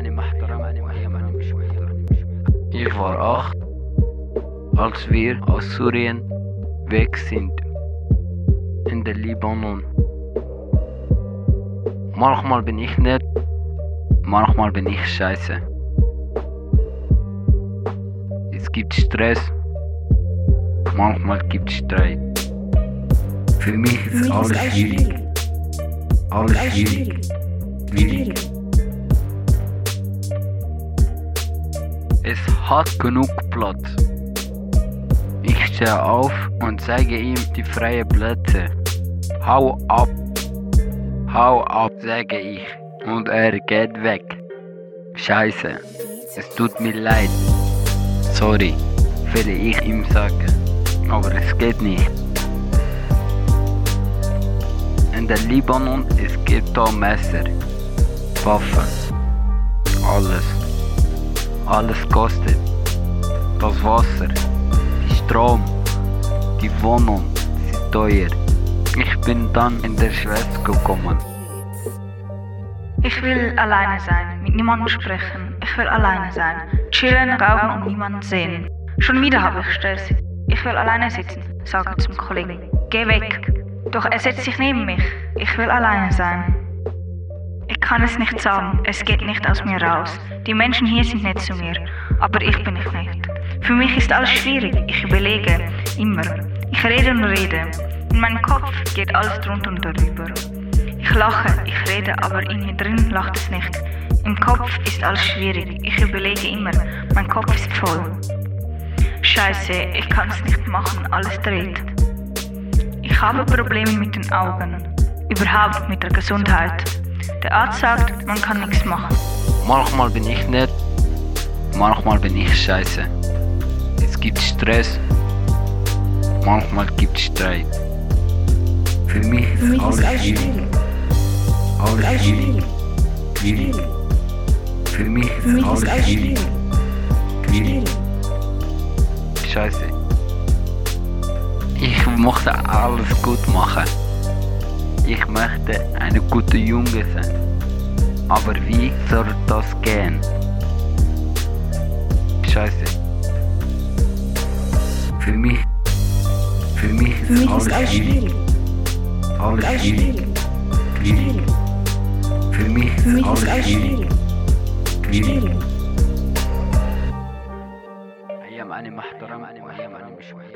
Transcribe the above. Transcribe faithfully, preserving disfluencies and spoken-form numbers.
معني محترم وهي معني مش محترم. Ich war acht, als wir aus Syrien weg sind, in den Libanon. Manchmal bin ich nett, manchmal bin ich scheiße. Es gibt Stress, manchmal gibt es Streit. Für mich ist alles schwierig. Alles schwierig. Schwierig. Es hat genug Platz. Ich stehe auf und zeige ihm die freien Plätze. Hau ab. Hau ab, sage ich. Und er geht weg. Scheiße. Es tut mir leid. Sorry, werde ich ihm sagen. Aber es geht nicht. In der Libanon, es gibt da Messer, Waffen, alles. Alles kostet. Das Wasser, der Strom, die Wohnung, das ist teuer. Ich bin dann in der Schweiz gekommen. Ich will alleine sein, mit niemandem sprechen. Ich will alleine sein, chillen, rauchen und niemanden sehen. Schon wieder habe ich Stress. Ich will alleine sitzen, sage ich zum Kollegen. Geh weg. Doch er setzt sich neben mich. Ich will alleine sein. Ich kann es nicht sagen, es geht nicht aus mir raus. Die Menschen hier sind nett zu mir, aber ich bin ich nicht. Für mich ist alles schwierig, ich überlege, immer. Ich rede und rede. In meinem Kopf geht alles drunter und darüber. Ich lache, ich rede, aber in mir drin lacht es nicht. Im Kopf ist alles schwierig, ich überlege immer. Mein Kopf ist voll. Scheiße, ich kann es nicht machen, alles dreht. Ich habe Probleme mit den Augen, überhaupt mit der Gesundheit. Der Arzt sagt, man kann nichts machen. Manchmal bin ich nett, manchmal bin ich scheiße. Es gibt Stress, manchmal gibt es Streit. Für mich ist alles schwierig. Alles schwierig. Schwierig. Für mich ist alles schwierig. Schwierig. Scheiße. Ich möchte alles gut machen. Ich möchte ein guter Junge sein. Aber wie soll das gehen? Scheiße. Für mich, für mich ist alles schwierig. Alles schwierig. Schwierig. Für mich ist alles schwierig. Schwierig.